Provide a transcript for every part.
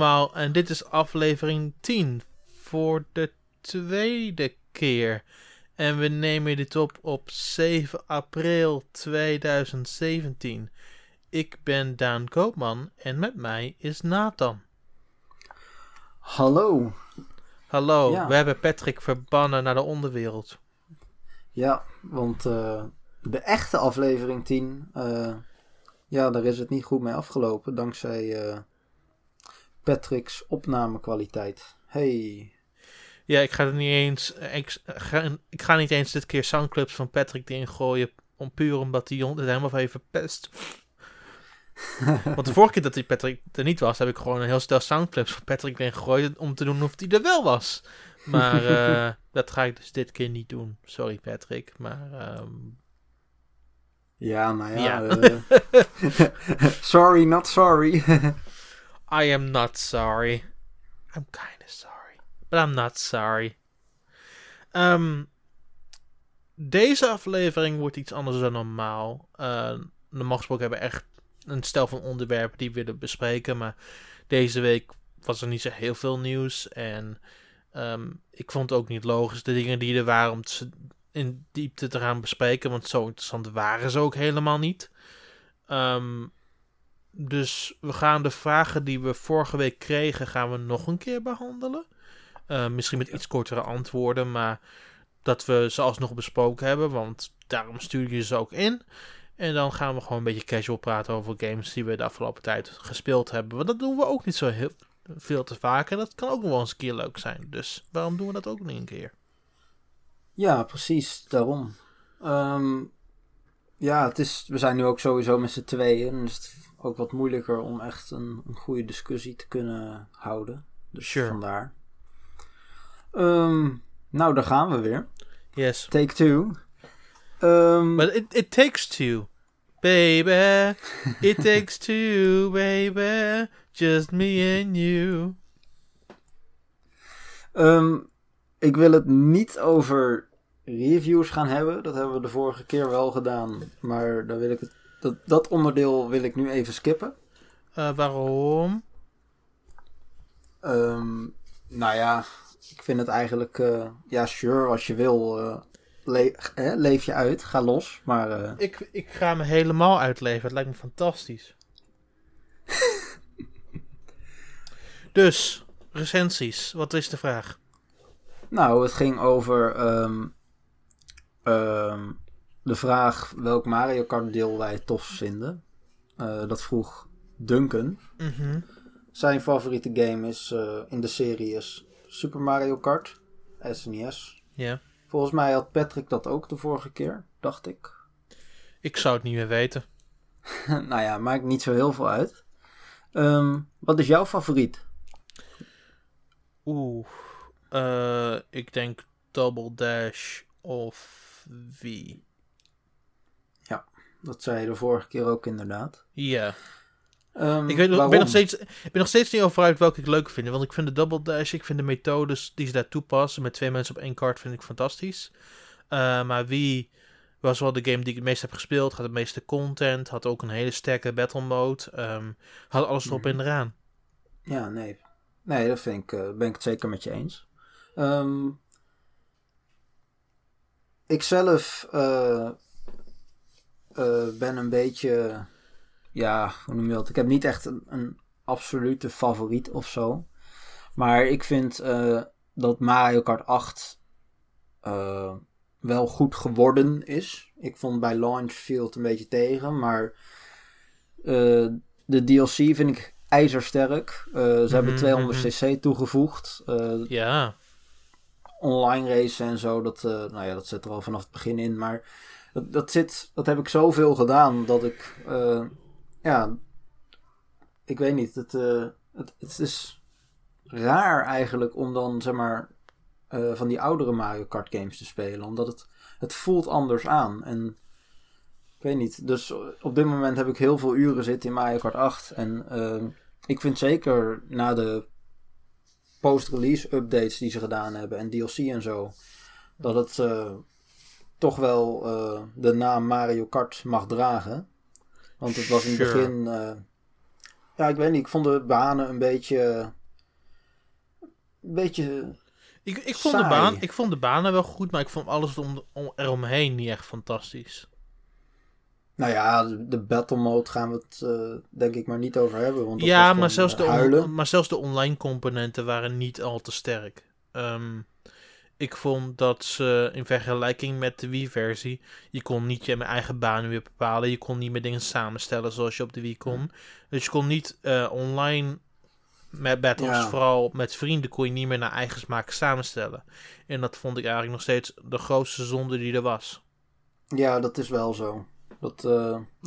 allemaal en dit is aflevering 10 voor de tweede keer. En we nemen dit op 7 april 2017. Ik ben Daan Koopman en met mij is Nathan. Hallo. Hallo, ja. We hebben Patrick verbannen naar de onderwereld. Ja, want de echte aflevering 10, daar is het niet goed mee afgelopen dankzij Patrick's opnamekwaliteit. Hey. Ja, ik ga niet eens dit keer soundclips van Patrick erin gooien, omdat hij het helemaal van heeft verpest. Want de vorige keer dat die Patrick er niet was, heb ik gewoon een heel stel soundclips van Patrick erin gegooid om te doen of hij er wel was. Maar dat ga ik dus dit keer niet doen. Sorry Patrick, maar... Ja, nou ja. Sorry, not sorry. I am not sorry. I'm kinda sorry. But I'm not sorry. Deze aflevering wordt iets anders dan normaal. Normaal gesproken hebben we echt een stel van onderwerpen die we willen bespreken. Maar deze week was er niet zo heel veel nieuws. En ik vond het ook niet logisch. De dingen die er waren om te, in diepte te gaan bespreken. Want zo interessant waren ze ook helemaal niet. Dus we gaan de vragen die we vorige week kregen, gaan we nog een keer behandelen. Misschien met iets kortere antwoorden. Maar dat we ze alsnog besproken hebben. Want daarom stuur je ze ook in. En dan gaan we gewoon een beetje casual praten over games die we de afgelopen tijd gespeeld hebben. Want dat doen we ook niet zo heel veel te vaak. En dat kan ook nog wel eens een keer leuk zijn. Dus waarom doen we dat ook niet een keer? Ja, precies. Daarom. We zijn nu ook sowieso met z'n tweeën. Dus het is ook wat moeilijker om echt een goede discussie te kunnen houden. Dus sure. Vandaar. Nou, daar gaan we weer. Yes. Take two. But it takes two, baby. It takes two, baby. Just me and you. Ik wil het niet over reviews gaan hebben. Dat hebben we de vorige keer wel gedaan. Maar daar wil ik dat onderdeel wil ik nu even skippen. Waarom? Nou ja, ik vind het eigenlijk... sure, als je wil... leef je uit, ga los, maar... Ik ga me helemaal uitleven, het lijkt me fantastisch. Dus, recensies, wat is de vraag? Nou, het ging over de vraag welk Mario Kart deel wij tof vinden. Dat vroeg Duncan. Mm-hmm. Zijn favoriete game is in de serie is Super Mario Kart SNES. Ja. Yeah. Volgens mij had Patrick dat ook de vorige keer, dacht ik. Ik zou het niet meer weten. Nou ja, maakt niet zo heel veel uit. Wat is jouw favoriet? Ik denk Double Dash of Wii. Ja, dat zei je de vorige keer ook inderdaad. Ja. Yeah. Ik ben nog steeds niet over uit welke ik leuk vind. Want ik vind de Double Dash, ik vind de methodes die ze daar toepassen met 2 mensen op 1 kart vind ik fantastisch. Maar Wii was wel de game die ik het meest heb gespeeld. Had het meeste content. Had ook een hele sterke battle mode. Had alles erop in de raan. Ja, nee. Nee, dat vind ik, ben ik het zeker met je eens. Ik zelf ben een beetje... Ja, hoe noem je dat? Ik heb niet echt een absolute favoriet of zo. Maar ik vind dat Mario Kart 8 wel goed geworden is. Ik vond bij launch viel het een beetje tegen. Maar de DLC vind ik ijzersterk. Ze hebben 200cc toegevoegd. Ja. Online racen en zo. Dat zit er al vanaf het begin in. Maar dat heb ik zoveel gedaan dat ik... ik weet niet. Het is raar eigenlijk om dan, zeg maar, van die oudere Mario Kart games te spelen. Omdat het voelt anders aan. En ik weet niet. Dus op dit moment heb ik heel veel uren zitten in Mario Kart 8. En ik vind zeker na de post-release updates die ze gedaan hebben en DLC en zo, dat het toch wel de naam Mario Kart mag dragen. Want het was in het begin Ja, ik weet niet. Ik vond de banen een beetje... Ik vond de banen wel goed, maar ik vond alles eromheen niet echt fantastisch. Nou ja, de battle mode gaan we het denk ik maar niet over hebben. Want dat zelfs de online componenten waren niet al te sterk. Ik vond dat ze in vergelijking met de Wii-versie... Je kon niet je eigen banen weer bepalen. Je kon niet meer dingen samenstellen zoals je op de Wii kon. Dus je kon niet online... Met battles, vooral met vrienden, kon je niet meer naar eigen smaak samenstellen. En dat vond ik eigenlijk nog steeds de grootste zonde die er was. Ja, dat is wel zo. Dat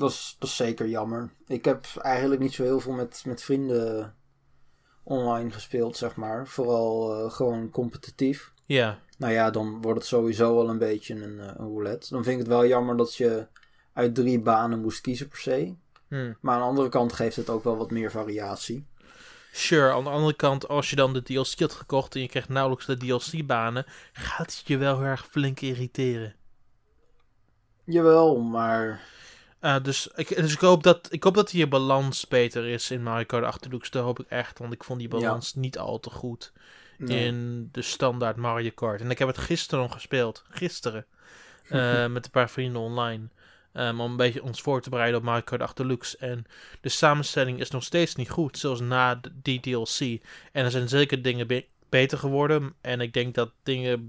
is zeker jammer. Ik heb eigenlijk niet zo heel veel met vrienden online gespeeld, zeg maar. Vooral gewoon competitief. Ja. Nou ja, dan wordt het sowieso al een beetje een roulette. Dan vind ik het wel jammer dat je uit 3 banen moest kiezen per se. Maar aan de andere kant geeft het ook wel wat meer variatie. Sure, aan de andere kant, als je dan de DLC had gekocht en je krijgt nauwelijks de DLC-banen, gaat het je wel heel erg flink irriteren. Jawel, maar... Dus ik hoop dat die balans beter is in Mario Kart 8 Deluxe. Dat hoop ik echt, want ik vond die balans niet al te goed in de standaard Mario Kart. En ik heb het gisteren gespeeld. Met een paar vrienden online. Om een beetje ons voor te bereiden op Mario Kart 8 Deluxe. En de samenstelling is nog steeds niet goed, zelfs na die DLC. En er zijn zeker dingen beter geworden. En ik denk dat dingen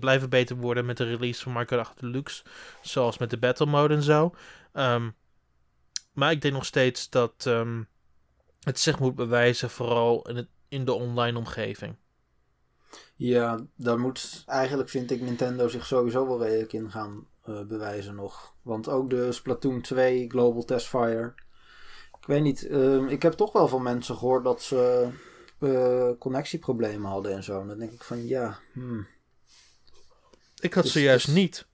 blijven beter worden met de release van Mario Kart 8 Deluxe. Zoals met de Battle Mode en zo. Maar ik denk nog steeds dat het zich moet bewijzen, vooral in de online omgeving. Ja, daar moet eigenlijk, vind ik, Nintendo zich sowieso wel redelijk in gaan bewijzen nog. Want ook de Splatoon 2 Global Testfire. Ik weet niet. Ik heb toch wel van mensen gehoord dat ze connectieproblemen hadden en zo. En dan denk ik van Ik had ze juist niet.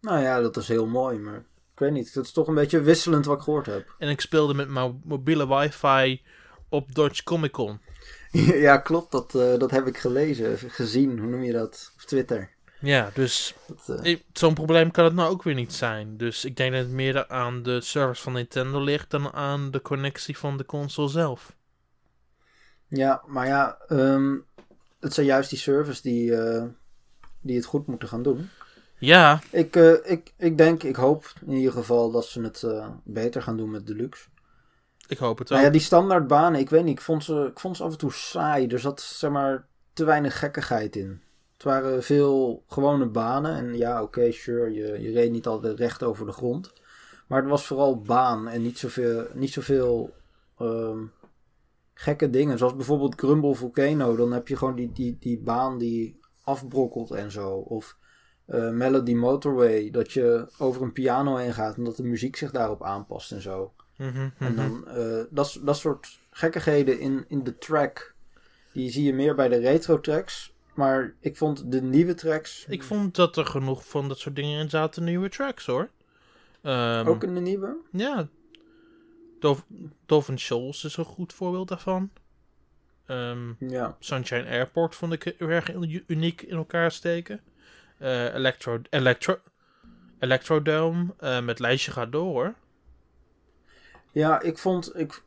Nou ja, dat is heel mooi. Maar ik weet niet. Het is toch een beetje wisselend wat ik gehoord heb. En ik speelde met mijn mobiele wifi op Dutch Comic Con. Ja, klopt. Dat heb ik gezien. Hoe noem je dat? Op Twitter. Ja, dus zo'n probleem kan het nou ook weer niet zijn. Dus ik denk dat het meer aan de servers van Nintendo ligt dan aan de connectie van de console zelf. Ja, maar ja, het zijn juist die servers die het goed moeten gaan doen. Ja. Ik hoop in ieder geval dat ze het beter gaan doen met Deluxe. Ik hoop het ook. Nou ja, die standaardbanen, ik weet niet, ik vond ze af en toe saai. Er zat, zeg maar, te weinig gekkigheid in. Het waren veel gewone banen. En ja, sure, je reed niet altijd recht over de grond. Maar het was vooral baan en niet zoveel gekke dingen. Zoals bijvoorbeeld Grumble Volcano. Dan heb je gewoon die baan die afbrokkelt en zo. Of Melody Motorway. Dat je over een piano heen gaat en dat de muziek zich daarop aanpast en zo. En dan dat soort gekkigheden in de track. Die zie je meer bij de retro tracks. Maar ik vond de nieuwe tracks... Ik vond dat er genoeg van dat soort dingen in zaten. Nieuwe tracks, hoor. Ook in de nieuwe? Ja. Dovin Scholz is een goed voorbeeld daarvan. Sunshine Airport vond ik heel erg uniek in elkaar steken. Electro Dome. Het lijstje gaat door, hoor. Ja, ik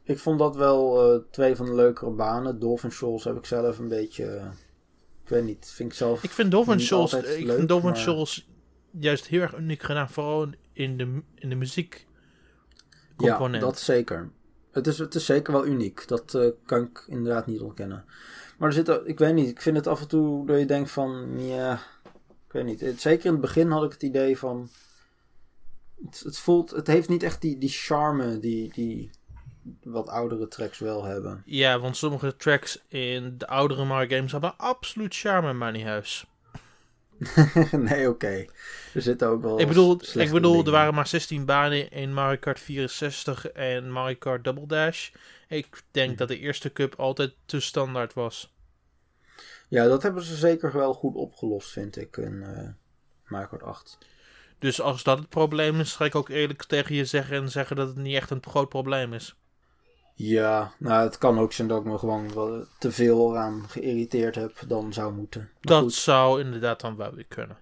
vond dat wel 2 van de leukere banen. Dovin Scholz heb ik zelf een beetje... Ik weet niet, vind ik zelf. Ik vind Dolphin Souls juist heel erg uniek gedaan, vooral in de muziek component. Ja, dat zeker. Het is zeker wel uniek. Dat kan ik inderdaad niet ontkennen. Maar er zit, ik weet niet, ik vind het af en toe dat je denkt van, ik weet niet. Zeker in het begin had ik het idee van, het heeft niet echt die charme die wat oudere tracks wel hebben. Ja, want sommige tracks in de oudere Mario games hebben absoluut charme in mijn huis. Nee, oké. Er zitten ook wel... Ik bedoel, er waren maar 16 banen in Mario Kart 64 en Mario Kart Double Dash. Ik denk dat de eerste cup altijd te standaard was. Ja, dat hebben ze zeker wel goed opgelost, vind ik, in Mario Kart 8. Dus als dat het probleem is, ga ik ook eerlijk tegen je zeggen en zeggen dat het niet echt een groot probleem is. Ja, nou, het kan ook zijn dat ik me gewoon wel te veel aan geïrriteerd heb dan zou moeten. Maar dat zou inderdaad dan wel weer kunnen.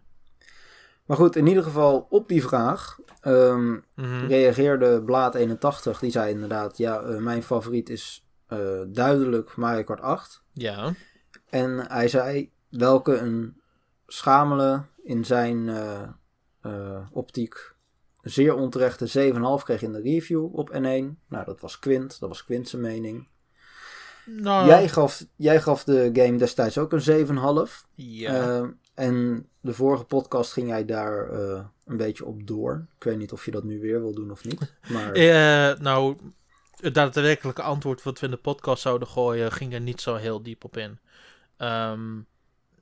Maar goed, in ieder geval op die vraag reageerde Blaad 81. Die zei inderdaad, ja, mijn favoriet is duidelijk Mario Kart 8. Ja. En hij zei, welke een schamele in zijn optiek zeer onterechte 7,5 kreeg in de review op N1. Nou, dat was Quint. Dat was Quint zijn mening. Nou. Jij gaf de game destijds ook een 7,5. Ja. En de vorige podcast ging jij daar een beetje op door. Ik weet niet of je dat nu weer wil doen of niet. Maar... nou, het daadwerkelijke antwoord wat we in de podcast zouden gooien... ging er niet zo heel diep op in.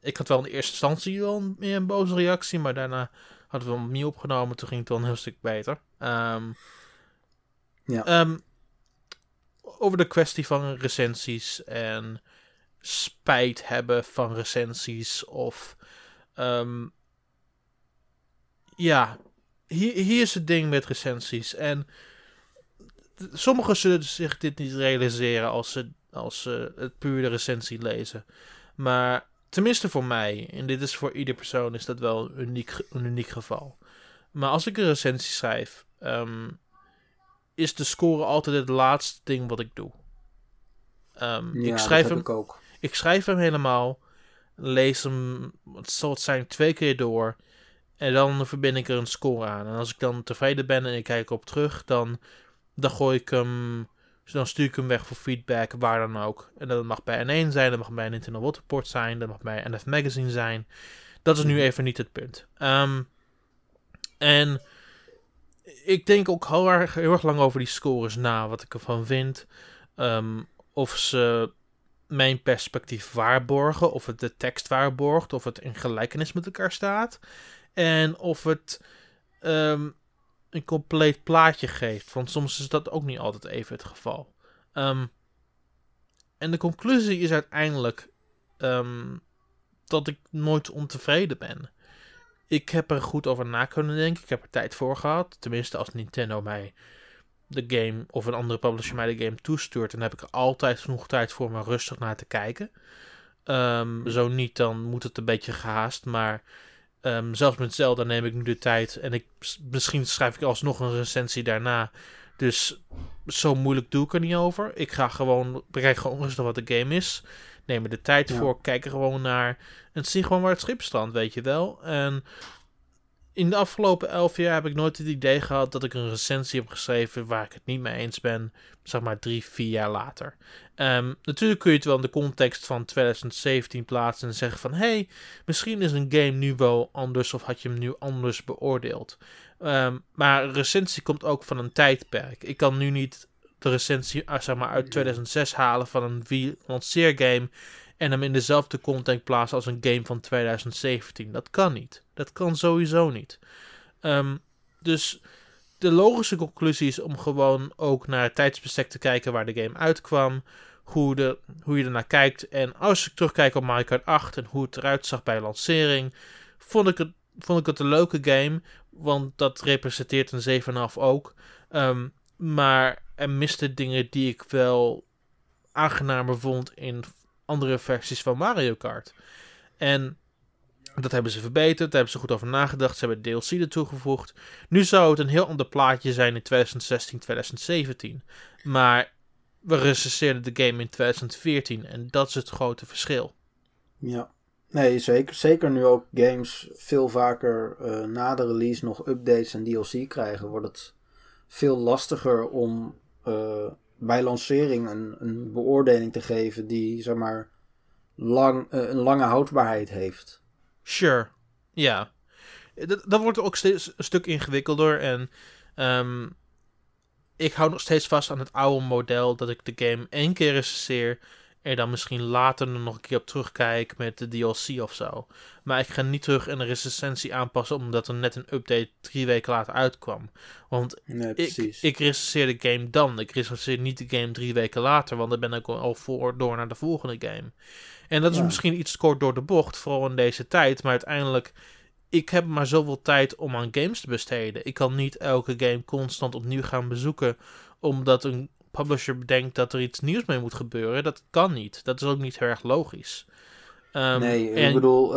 Ik had wel in de eerste instantie wel meer een boze reactie... maar daarna hadden we hem opnieuw opgenomen. Toen ging het wel een heel stuk beter. Over de kwestie van recensies en spijt hebben van recensies of... ja, hier is het ding met recensies. En sommigen zullen zich dit niet realiseren als ze het puur de recensie lezen. Maar tenminste voor mij, en dit is voor ieder persoon, is dat wel een uniek geval. Maar als ik een recensie schrijf, is de score altijd het laatste ding wat ik doe. Ja, ik schrijf hem helemaal... lees hem, het zal het zijn, 2 keer door. En dan verbind ik er een score aan. En als ik dan tevreden ben en ik kijk op terug, dan gooi ik hem... Dan stuur ik hem weg voor feedback, waar dan ook. En dat mag bij N1 zijn, dat mag bij Nintendo Waterport zijn, dat mag bij NF Magazine zijn. Dat is nu even niet het punt. En ik denk ook heel erg lang over die scores na, wat ik ervan vind. Of ze... mijn perspectief waarborgen, of het de tekst waarborgt, of het in gelijkenis met elkaar staat, en of het een compleet plaatje geeft, want soms is dat ook niet altijd even het geval. En de conclusie is uiteindelijk dat ik nooit ontevreden ben. Ik heb er goed over na kunnen denken, ik heb er tijd voor gehad, tenminste als Nintendo mij de game of een andere publisher mij de game toestuurt, dan heb ik er altijd genoeg tijd voor om rustig naar te kijken. Zo niet, dan moet het een beetje gehaast, maar zelfs met Zelda neem ik nu de tijd en misschien schrijf ik alsnog een recensie daarna, dus zo moeilijk doe ik er niet over. Ik ga gewoon, bekijk gewoon rustig wat de game is, neem er de tijd voor, kijk er gewoon naar en zie gewoon waar het schip strandt, weet je wel. En in de afgelopen 11 jaar heb ik nooit het idee gehad dat ik een recensie heb geschreven waar ik het niet mee eens ben, zeg maar 3-4 jaar later. Natuurlijk kun je het wel in de context van 2017 plaatsen en zeggen van, hey, misschien is een game nu wel anders of had je hem nu anders beoordeeld. Maar een recensie komt ook van een tijdperk. Ik kan nu niet de recensie zeg maar, uit 2006 halen van een Wii-lanceergame en hem in dezelfde context plaatsen als een game van 2017. Dat kan niet. Dat kan sowieso niet. Dus de logische conclusie is om gewoon ook naar het tijdsbestek te kijken waar de game uitkwam. Hoe je ernaar kijkt. En als ik terugkijk op Mario Kart 8 en hoe het eruit zag bij lancering, vond ik het een leuke game. Want dat representeert een 7,5 ook. Maar er miste dingen die ik wel aangenamer vond in andere versies van Mario Kart. En dat hebben ze verbeterd. Daar hebben ze goed over nagedacht. Ze hebben DLC ertoe gevoegd. Nu zou het een heel ander plaatje zijn in 2016, 2017. Maar we recenseerden de game in 2014. En dat is het grote verschil. Ja. Nee, zeker. Zeker nu ook games veel vaker na de release nog updates en DLC krijgen, wordt het veel lastiger om bij lancering een beoordeling te geven die, zeg maar, een lange houdbaarheid heeft. Sure, ja. Dat wordt ook steeds een stuk ingewikkelder. En ik hou nog steeds vast aan het oude model dat ik de game 1 keer recenseer en dan misschien later nog een keer op terugkijk met de DLC of zo. Maar ik ga niet terug en de recensie aanpassen omdat er net een update 3 weken later uitkwam. Want nee, ik recenseer de game dan. Ik recenseer niet de game 3 weken later, want dan ben ik al door naar de volgende game. En dat is misschien iets kort door de bocht, vooral in deze tijd. Maar uiteindelijk, ik heb maar zoveel tijd om aan games te besteden. Ik kan niet elke game constant opnieuw gaan bezoeken, omdat een publisher bedenkt dat er iets nieuws mee moet gebeuren. Dat kan niet. Dat is ook niet heel erg logisch. Nee, ik bedoel,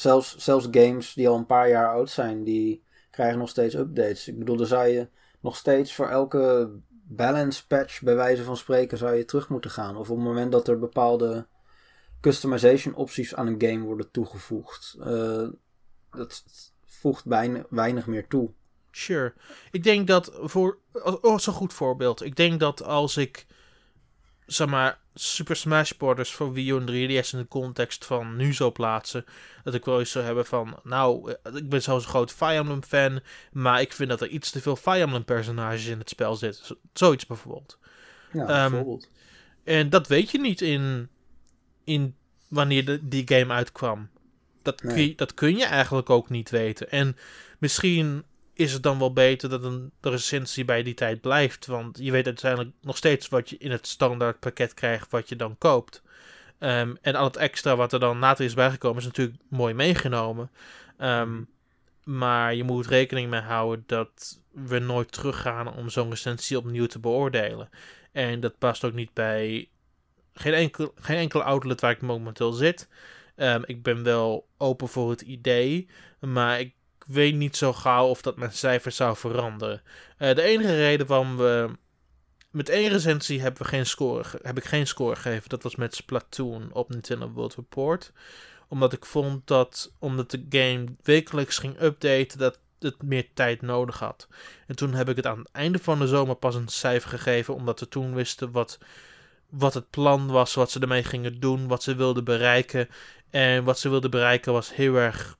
zelfs games die al een paar jaar oud zijn, die krijgen nog steeds updates. Ik bedoel, dan zou je nog steeds voor elke balance patch, bij wijze van spreken, zou je terug moeten gaan. Of op het moment dat er bepaalde customization opties aan een game worden toegevoegd. Dat voegt weinig meer toe. Sure. Ik denk dat dat is een goed voorbeeld. Ik denk dat als ik, zeg maar, Super Smash Bros. Voor Wii U en 3DS in de context van nu zou plaatsen, dat ik wel eens zou hebben van, nou, ik ben zelfs een groot Fire Emblem fan, maar ik vind dat er iets te veel Fire Emblem personages in het spel zitten. Zoiets bijvoorbeeld. Ja, bijvoorbeeld. En dat weet je niet in wanneer die game uitkwam. Dat kun je eigenlijk ook niet weten. En misschien is het dan wel beter dat de recensie bij die tijd blijft. Want je weet uiteindelijk nog steeds wat je in het standaard pakket krijgt, wat je dan koopt. En al het extra wat er dan later is bijgekomen is natuurlijk mooi meegenomen. Maar je moet rekening mee houden dat we nooit teruggaan om zo'n recensie opnieuw te beoordelen. En dat past ook niet bij geen enkel outlet waar ik momenteel zit. Ik ben wel open voor het idee, maar ik weet niet zo gauw of dat mijn cijfers zou veranderen. De enige reden waarom we met één recensie heb ik geen score gegeven. Dat was met Splatoon op Nintendo World Report. Omdat ik vond dat, omdat de game wekelijks ging updaten, dat het meer tijd nodig had. En toen heb ik het aan het einde van de zomer pas een cijfer gegeven, omdat we toen wisten wat het plan was, wat ze ermee gingen doen, wat ze wilden bereiken. En wat ze wilden bereiken was heel erg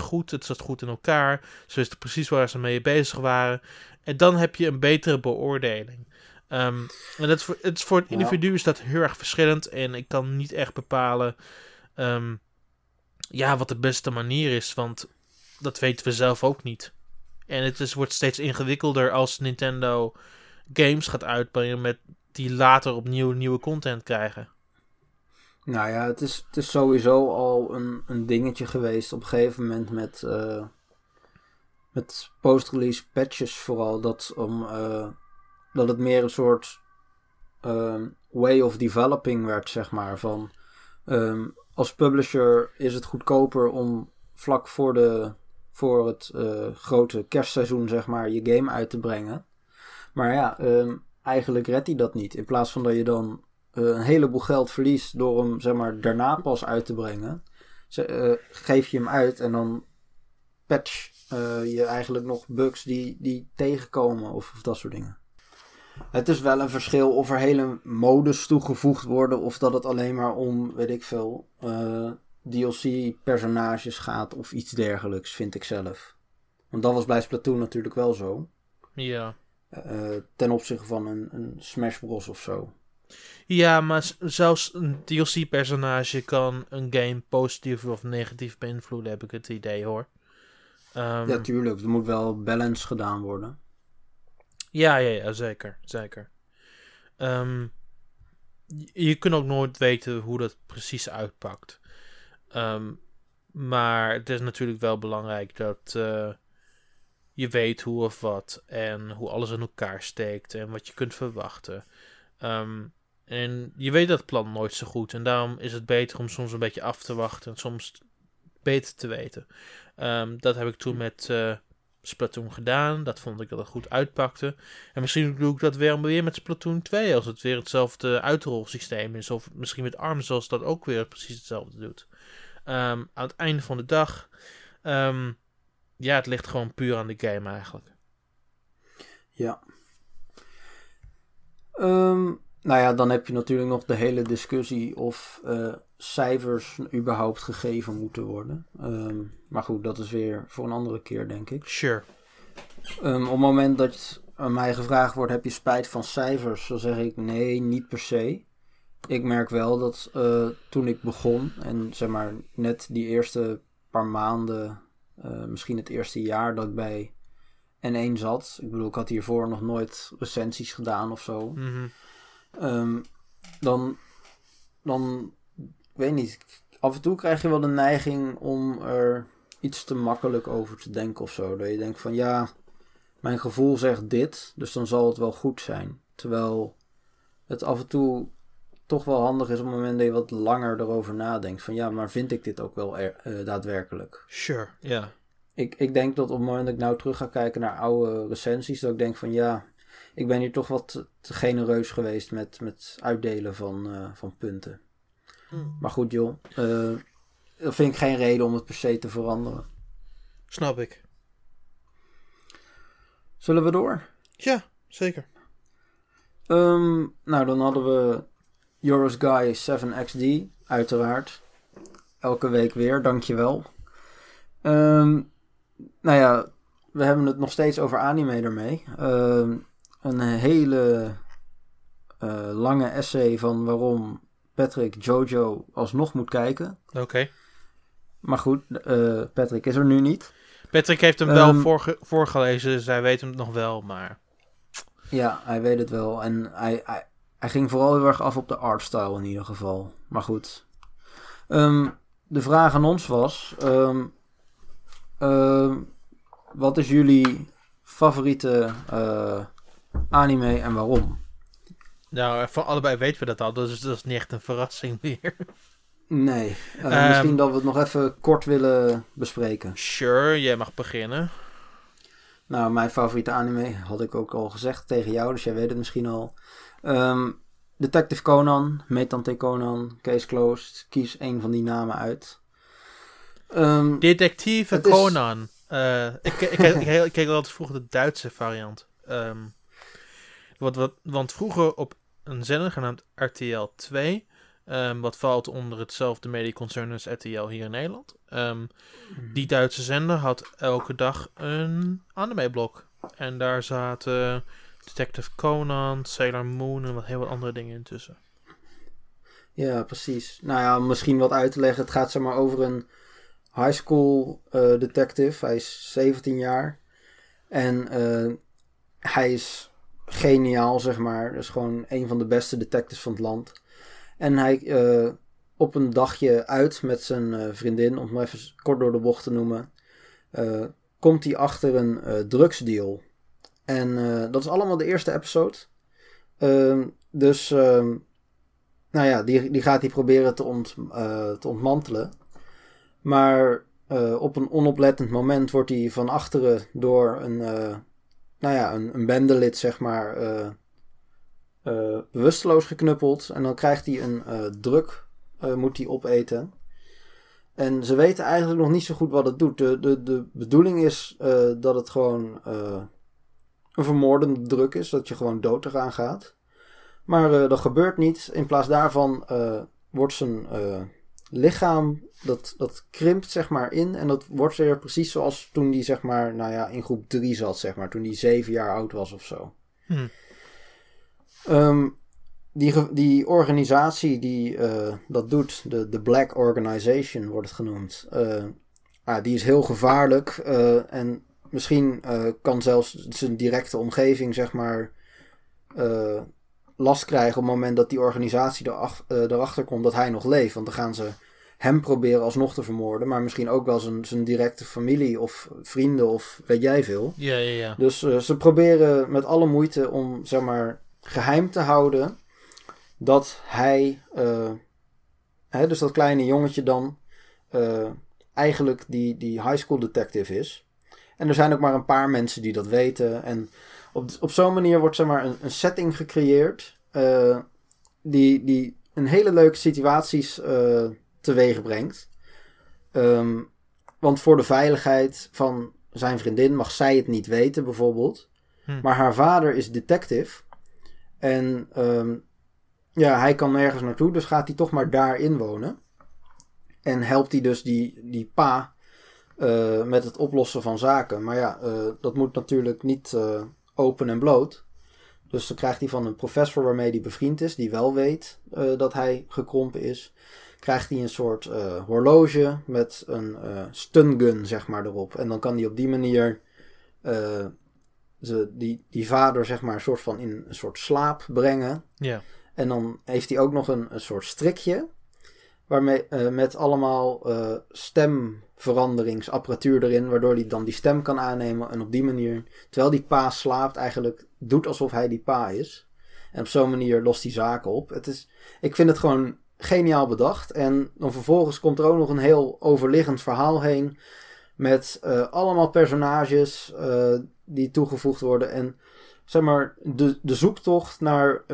goed. Het zat goed in elkaar. Ze wisten precies waar ze mee bezig waren. En dan heb je een betere beoordeling. En dat is voor het individu is dat heel erg verschillend. En ik kan niet echt bepalen wat de beste manier is. Want dat weten we zelf ook niet. En het wordt steeds ingewikkelder als Nintendo games gaat uitbrengen met die later opnieuw nieuwe content krijgen. Nou ja, het is sowieso al een dingetje geweest op een gegeven moment met post-release patches vooral. Dat het meer een soort way of developing werd, zeg maar. Van, als publisher is het goedkoper om vlak voor het grote kerstseizoen, zeg maar, je game uit te brengen. Maar ja, eigenlijk redt hij dat niet. In plaats van dat je dan een heleboel geld verliest door hem, zeg maar, daarna pas uit te brengen, geef je hem uit en dan patch je eigenlijk nog bugs die tegenkomen of dat soort dingen. Het is wel een verschil of er hele modes toegevoegd worden of dat het alleen maar om, weet ik veel, DLC-personages gaat of iets dergelijks, vind ik zelf. Want dat was bij Splatoon natuurlijk wel zo. Ja. Ten opzichte van een Smash Bros. Of zo. Ja, maar zelfs een DLC-personage kan een game positief of negatief beïnvloeden, heb ik het idee, hoor. Ja, tuurlijk. Er moet wel balance gedaan worden. Ja, zeker. Je kunt ook nooit weten hoe dat precies uitpakt. Maar het is natuurlijk wel belangrijk dat je weet hoe of wat en hoe alles in elkaar steekt en wat je kunt verwachten. En je weet dat plan nooit zo goed. En daarom is het beter om soms een beetje af te wachten en soms beter te weten. Dat heb ik toen met Splatoon gedaan. Dat vond ik dat het goed uitpakte. En misschien doe ik dat weer met Splatoon 2. Als het weer hetzelfde uitrolsysteem is. Of misschien met ARMS als dat ook weer precies hetzelfde doet. Aan het einde van de dag. Het ligt gewoon puur aan de game eigenlijk. Ja. Dan heb je natuurlijk nog de hele discussie of cijfers überhaupt gegeven moeten worden. Maar goed, dat is weer voor een andere keer, denk ik. Sure. Op het moment dat mij gevraagd wordt, heb je spijt van cijfers? Dan zeg ik nee, niet per se. Ik merk wel dat toen ik begon en zeg maar net die eerste paar maanden, misschien het eerste jaar dat ik bij N1 zat. Ik bedoel, ik had hiervoor nog nooit recensies gedaan of zo. Mm-hmm. Dan, ik weet niet, af en toe krijg je wel de neiging om er iets te makkelijk over te denken of zo. Dat je denkt van, ja, mijn gevoel zegt dit, dus dan zal het wel goed zijn. Terwijl het af en toe toch wel handig is op het moment dat je wat langer erover nadenkt. Van ja, maar vind ik dit ook wel daadwerkelijk? Sure, ja. Yeah. Ik denk dat op het moment dat ik nou terug ga kijken naar oude recensies, dat ik denk van ja, ik ben hier toch wat te genereus geweest met uitdelen van punten. Mm. Maar goed joh, dat vind ik geen reden om het per se te veranderen. Snap ik. Zullen we door? Ja, zeker. Nou, dan hadden we Yoros Guy 7XD, uiteraard. Elke week weer, dankjewel. Nou ja, we hebben het nog steeds over anime ermee. Een hele lange essay van waarom Patrick JoJo alsnog moet kijken. Oké. Maar goed, Patrick is er nu niet. Patrick heeft hem wel voorgelezen, dus hij weet hem nog wel, maar... Ja, hij weet het wel. En hij ging vooral heel erg af op de artstyle in ieder geval. Maar goed. De vraag aan ons was... wat is jullie favoriete anime en waarom? Nou, van allebei weten we dat al, dus dat is niet echt een verrassing meer. Nee, misschien dat we het nog even kort willen bespreken. Sure, jij mag beginnen. Nou, mijn favoriete anime had ik ook al gezegd tegen jou, dus jij weet het misschien al. Detective Conan, Meitantei Conan, Case Closed, kies een van die namen uit. Detective Conan. Is... Ik keek altijd vroeger de Duitse variant. Want vroeger op een zender genaamd RTL 2... wat valt onder hetzelfde medieconcern als RTL hier in Nederland. Die Duitse zender had elke dag een anime-blok. En daar zaten Detective Conan, Sailor Moon en heel wat andere dingen intussen. Ja, precies. Nou ja, misschien wat uit te leggen. Het gaat zeg maar over een high school detective. Hij is 17 jaar. En hij is geniaal, zeg maar. Dus gewoon een van de beste detectives van het land. En hij op een dagje uit met zijn vriendin, om het maar even kort door de bocht te noemen, komt hij achter een drugsdeal. En dat is allemaal de eerste episode. Nou ja, die gaat hij proberen te ontmantelen. Maar op een onoplettend moment wordt hij van achteren door een bendelid, zeg maar, bewusteloos geknuppeld. En dan krijgt hij een druk, moet hij opeten. En ze weten eigenlijk nog niet zo goed wat het doet. De bedoeling is dat het gewoon een vermoordende druk is, dat je gewoon dood eraan gaat. Maar dat gebeurt niet. In plaats daarvan wordt zijn lichaam, dat krimpt zeg maar in. En dat wordt weer precies zoals toen die zeg maar, nou ja, in groep 3 zat zeg maar. Toen die 7 jaar oud was of zo. Hm. Die organisatie die dat doet, de Black Organization wordt het genoemd, die is heel gevaarlijk en misschien kan zelfs zijn directe omgeving zeg maar last krijgen op het moment dat die organisatie erachter komt dat hij nog leeft, want dan gaan ze hem proberen alsnog te vermoorden, maar misschien ook wel zijn directe familie of vrienden of weet jij veel. Ja. Dus ze proberen met alle moeite om zeg maar geheim te houden dat hij, dus dat kleine jongetje dan, eigenlijk die high school detective is. En er zijn ook maar een paar mensen die dat weten. En op zo'n manier wordt zeg maar een setting gecreëerd die een hele leuke situaties teweeg brengt. Want voor de veiligheid van zijn vriendin mag zij het niet weten bijvoorbeeld. Maar haar vader is detective. En hij kan nergens naartoe, dus gaat hij toch maar daarin wonen. En helpt hij dus die pa met het oplossen van zaken. Maar ja, dat moet natuurlijk niet open en bloot. Dus dan krijgt hij van een professor waarmee hij bevriend is, die wel weet dat hij gekrompen is, krijgt hij een soort horloge met een stun gun, zeg maar, erop. En dan kan hij op die manier... Die vader zeg maar soort van in een soort slaap brengen. Yeah. En dan heeft hij ook nog een soort strikje waarmee met allemaal stemveranderingsapparatuur erin, waardoor hij dan die stem kan aannemen en op die manier, terwijl die pa slaapt, eigenlijk doet alsof hij die pa is. En op zo'n manier lost hij zaken op. Ik vind het gewoon geniaal bedacht. En dan vervolgens komt er ook nog een heel overliggend verhaal heen. Met allemaal personages die toegevoegd worden. En zeg maar de zoektocht naar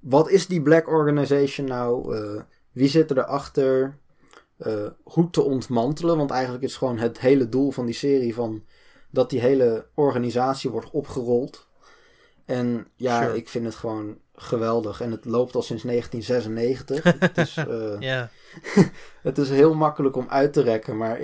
wat is die Black Organization nou? Wie zit erachter? Hoe te ontmantelen. Want eigenlijk is gewoon het hele doel van die serie van dat die hele organisatie wordt opgerold. En ja, sure. Ik vind het gewoon geweldig. En het loopt al sinds 1996. Het is, het is heel makkelijk om uit te rekken. Maar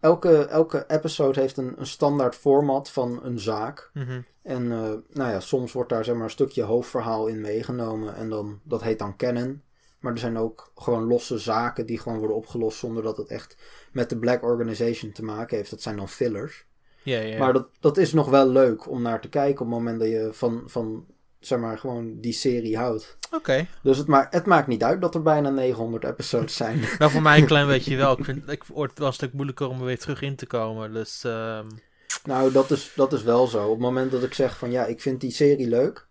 elke episode heeft een standaard format van een zaak. Mm-hmm. En soms wordt daar zeg maar een stukje hoofdverhaal in meegenomen. En dan, dat heet dan canon. Maar er zijn ook gewoon losse zaken die gewoon worden opgelost zonder dat het echt met de Black Organization te maken heeft. Dat zijn dan fillers. Yeah. Maar dat is nog wel leuk om naar te kijken op het moment dat je van zeg maar, gewoon die serie houdt. Okay. Dus het maakt niet uit dat er bijna 900 episodes zijn. Nou, voor mij een klein beetje wel. Ik word het wel een stuk moeilijker om er weer terug in te komen. Dus, Nou, dat is wel zo. Op het moment dat ik zeg van ja, ik vind die serie leuk,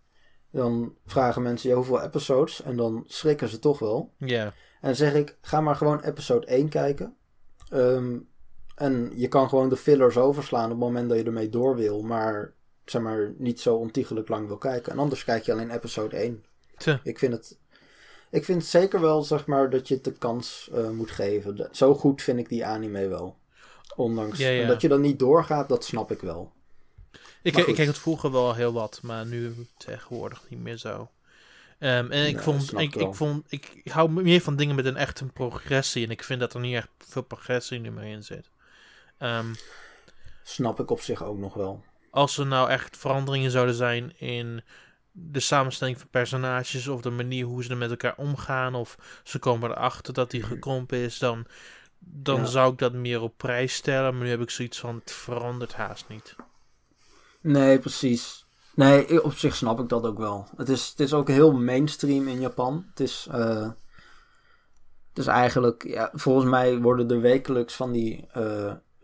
dan vragen mensen ja, hoeveel episodes? En dan schrikken ze toch wel. Yeah. En dan zeg ik, ga maar gewoon episode 1 kijken. En je kan gewoon de fillers overslaan op het moment dat je ermee door wil. Maar zeg maar niet zo ontiegelijk lang wil kijken. En anders kijk je alleen episode 1. Tja. Ik vind het zeker wel zeg maar dat je het de kans moet geven. Zo goed vind ik die anime wel. Ondanks dat je dan niet doorgaat, dat snap ik wel. Ik keek het vroeger wel heel wat, maar nu tegenwoordig niet meer zo. Ik hou meer van dingen met een echte progressie. En ik vind dat er niet echt veel progressie nu meer in zit. Snap ik op zich ook nog wel. Als er nou echt veranderingen zouden zijn in de samenstelling van personages, of de manier hoe ze er met elkaar omgaan, of ze komen erachter dat die gekrompen is, dan zou ik dat meer op prijs stellen. Maar nu heb ik zoiets van, het verandert haast niet. Nee, precies. Nee, op zich snap ik dat ook wel. Het is ook heel mainstream in Japan. Het is eigenlijk, ja, volgens mij worden er wekelijks van die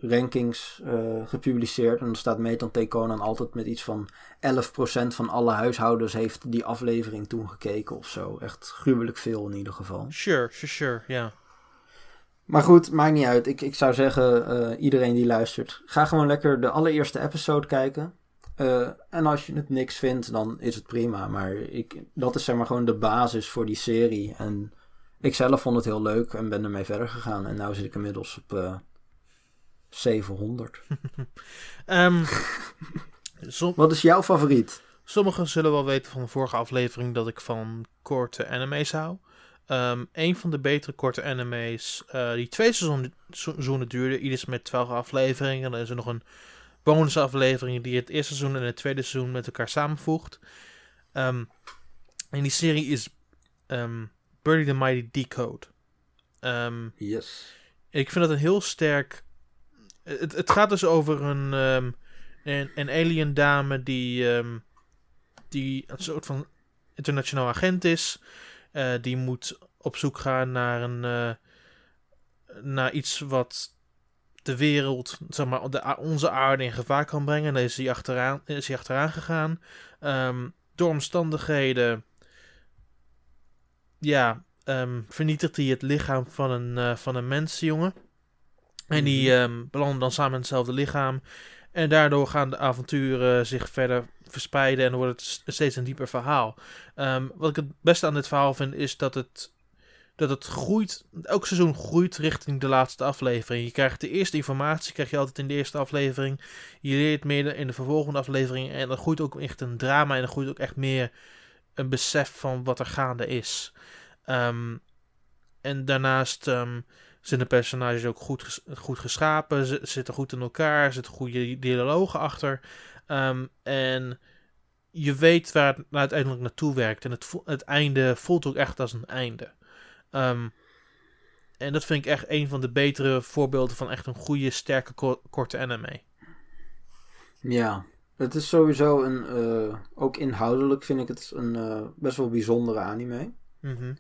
rankings gepubliceerd. En dan staat Meitantei Conan altijd met iets van 11% van alle huishoudens heeft die aflevering toen gekeken of zo. Echt gruwelijk veel in ieder geval. Sure, ja. Yeah. Maar goed, maakt niet uit. Ik zou zeggen, iedereen die luistert, ga gewoon lekker de allereerste episode kijken. En als je het niks vindt, dan is het prima. Maar dat is zeg maar gewoon de basis voor die serie. En ik zelf vond het heel leuk en ben ermee verder gegaan. En nu zit ik inmiddels op 700. Wat is jouw favoriet? Sommigen zullen wel weten van de vorige aflevering dat ik van korte anime's hou. Een van de betere korte anime's, die 2 seizoenen duurde, ieders met 12 afleveringen. En dan is er nog een bonusaflevering die het eerste seizoen en het tweede seizoen met elkaar samenvoegt. En die serie is Birdie the Mighty Decode. Yes. Ik vind dat een heel sterk... Het gaat dus over een alien dame die een soort van internationaal agent is. Die moet op zoek gaan naar naar iets wat de wereld, zeg maar, onze aarde in gevaar kan brengen. En daar is hij achteraan gegaan. Door omstandigheden vernietigt hij het lichaam van een mensjongen. En die belanden dan samen in hetzelfde lichaam. En daardoor gaan de avonturen zich verder verspreiden en dan wordt het steeds een dieper verhaal. Wat ik het beste aan dit verhaal vind is dat het groeit. Elk seizoen groeit richting de laatste aflevering. Je krijgt de eerste informatie, krijg je altijd in de eerste aflevering. Je leert meer in de vervolgende aflevering. En dan groeit ook echt een drama en dan groeit ook echt meer een besef van wat er gaande is. En daarnaast zijn de personages ook goed geschapen. Ze zitten goed in elkaar. Er zitten goede dialogen achter. En je weet waar het uiteindelijk naartoe werkt. En het einde voelt ook echt als een einde. En dat vind ik echt een van de betere voorbeelden van echt een goede, sterke, korte anime. Ja, het is sowieso ook inhoudelijk vind ik het een best wel bijzondere anime. Mm-hmm.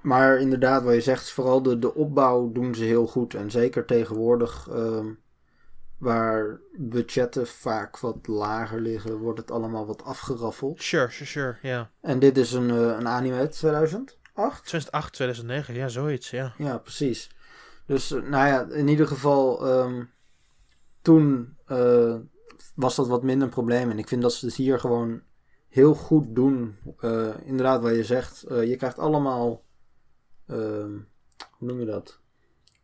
Maar inderdaad, wat je zegt, vooral de opbouw doen ze heel goed. En zeker tegenwoordig waar budgetten vaak wat lager liggen, wordt het allemaal wat afgeraffeld. Sure, ja. Yeah. En dit is een anime uit 2008? 2009, ja, zoiets, ja. Ja, precies. Dus, nou ja, in ieder geval, toen was dat wat minder een probleem. En ik vind dat ze het hier gewoon heel goed doen. Inderdaad, wat je zegt, je krijgt allemaal, hoe noem je dat?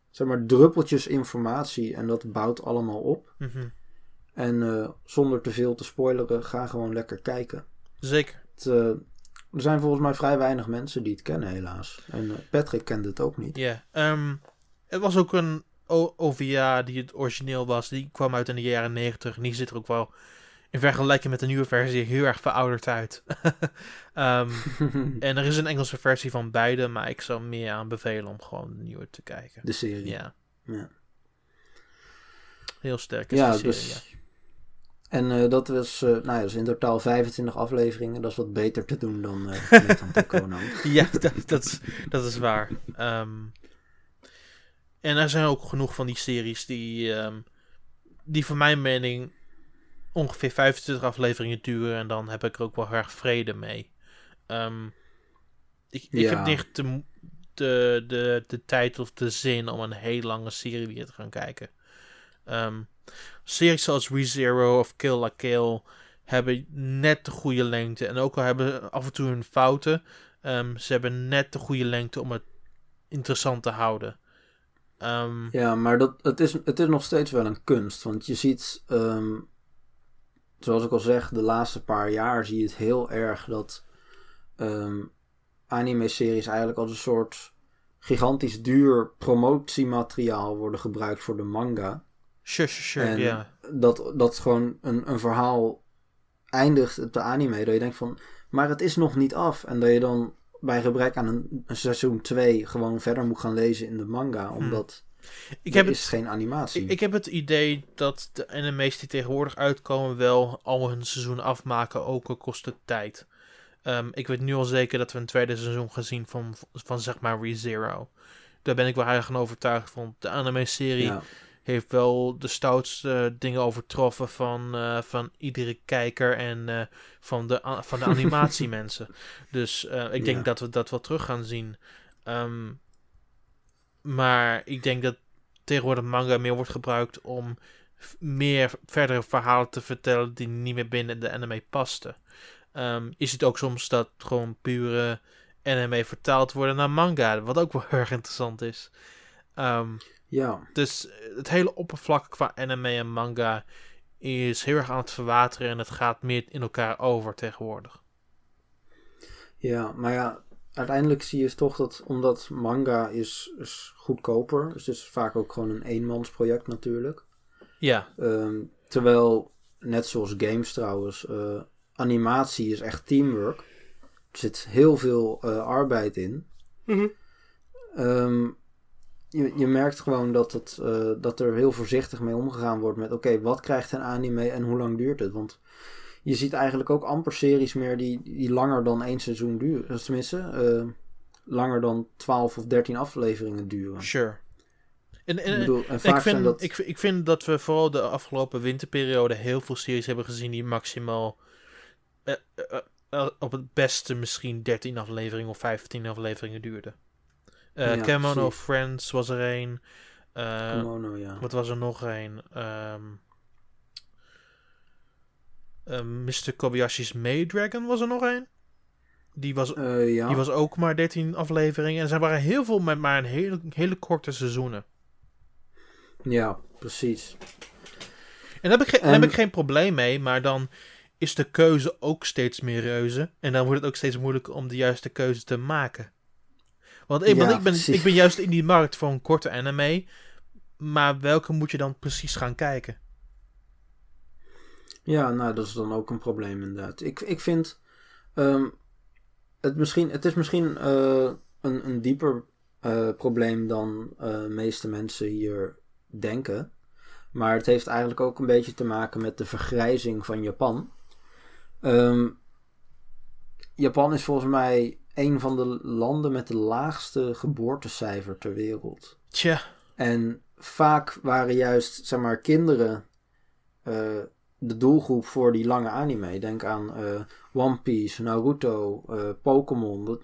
Zeg maar druppeltjes informatie en dat bouwt allemaal op. Mm-hmm. En zonder te veel te spoileren, ga gewoon lekker kijken. Zeker. Er zijn volgens mij vrij weinig mensen die het kennen, helaas. En Patrick kende het ook niet. Ja, yeah. Het was ook een OVA die het origineel was. Die kwam uit in de jaren 90. Die ziet er ook wel in vergelijking met de nieuwe versie heel erg verouderd uit. En er is een Engelse versie van beide, maar ik zou meer aanbevelen om gewoon de nieuwe te kijken. De serie. Ja. Ja. Heel sterk is de serie, dus... ja. En dat was dus in totaal 25 afleveringen. Dat is wat beter te doen dan Meitantei Conan. Ja, dat is waar. En er zijn ook genoeg van die series die voor mijn mening ongeveer 25 afleveringen duren. En dan heb ik er ook wel erg vrede mee. Ik heb niet de tijd of de zin om een heel lange serie weer te gaan kijken. Series zoals ReZero of Kill la Kill hebben net de goede lengte. En ook al hebben ze af en toe hun fouten, ze hebben net de goede lengte om het interessant te houden. Ja, maar het is nog steeds wel een kunst. Want je ziet, zoals ik al zeg, de laatste paar jaar zie je het heel erg dat anime-series eigenlijk als een soort gigantisch duur promotiemateriaal worden gebruikt voor de manga. Sure, en yeah. dat gewoon een verhaal eindigt op de anime, dat je denkt van, maar het is nog niet af. En dat je dan bij gebrek aan een seizoen 2 gewoon verder moet gaan lezen in de manga, omdat geen animatie. Ik heb het idee dat de anime's die tegenwoordig uitkomen wel al hun seizoen afmaken, ook al kost het tijd. Ik weet nu al zeker dat we een tweede seizoen gaan zien van zeg maar ReZero. Daar ben ik wel erg van overtuigd van. De anime-serie heeft wel de stoutste dingen overtroffen van iedere kijker en van de animatiemensen. Dus ik denk dat we dat wel terug gaan zien. Maar ik denk dat tegenwoordig manga meer wordt gebruikt om meer verdere verhalen te vertellen die niet meer binnen de anime pasten. Is het ook soms dat gewoon pure anime vertaald worden naar manga, wat ook wel erg interessant is. Ja. Dus het hele oppervlak qua anime en manga is heel erg aan het verwateren en het gaat meer in elkaar over tegenwoordig. Ja, maar ja, uiteindelijk zie je toch dat omdat manga is goedkoper, dus het is vaak ook gewoon een eenmansproject natuurlijk. Ja. Terwijl, net zoals games trouwens, animatie is echt teamwork. Er zit heel veel arbeid in. Mm-hmm. Je merkt gewoon dat er heel voorzichtig mee omgegaan wordt met oké, wat krijgt een anime en hoe lang duurt het? Want je ziet eigenlijk ook amper series meer die langer dan 1 seizoen duren. Dus tenminste, langer dan 12 of 13 afleveringen duren. Sure. Ik vind dat we vooral de afgelopen winterperiode heel veel series hebben gezien die maximaal op het beste misschien 13 afleveringen of 15 afleveringen duurden. Kimono Friends was er een. Kimono, ja. Wat was er nog een? Mr. Kobayashi's Maydragon was er nog een. Die was ook maar 13 afleveringen. En er waren heel veel met maar een hele korte seizoenen. Ja, precies. En daar heb ik geen probleem mee, maar dan is de keuze ook steeds meer reuze. En dan wordt het ook steeds moeilijker om de juiste keuze te maken. Want ik ben juist in die markt voor een korte anime. Maar welke moet je dan precies gaan kijken? Ja, nou, dat is dan ook een probleem inderdaad. Ik vind... Het is misschien een dieper probleem dan de meeste mensen hier denken. Maar het heeft eigenlijk ook een beetje te maken met de vergrijzing van Japan. Japan is volgens mij een van de landen met de laagste geboortecijfer ter wereld. Tja. En vaak waren juist, zeg maar, kinderen de doelgroep voor die lange anime. Denk aan One Piece, Naruto, Pokémon.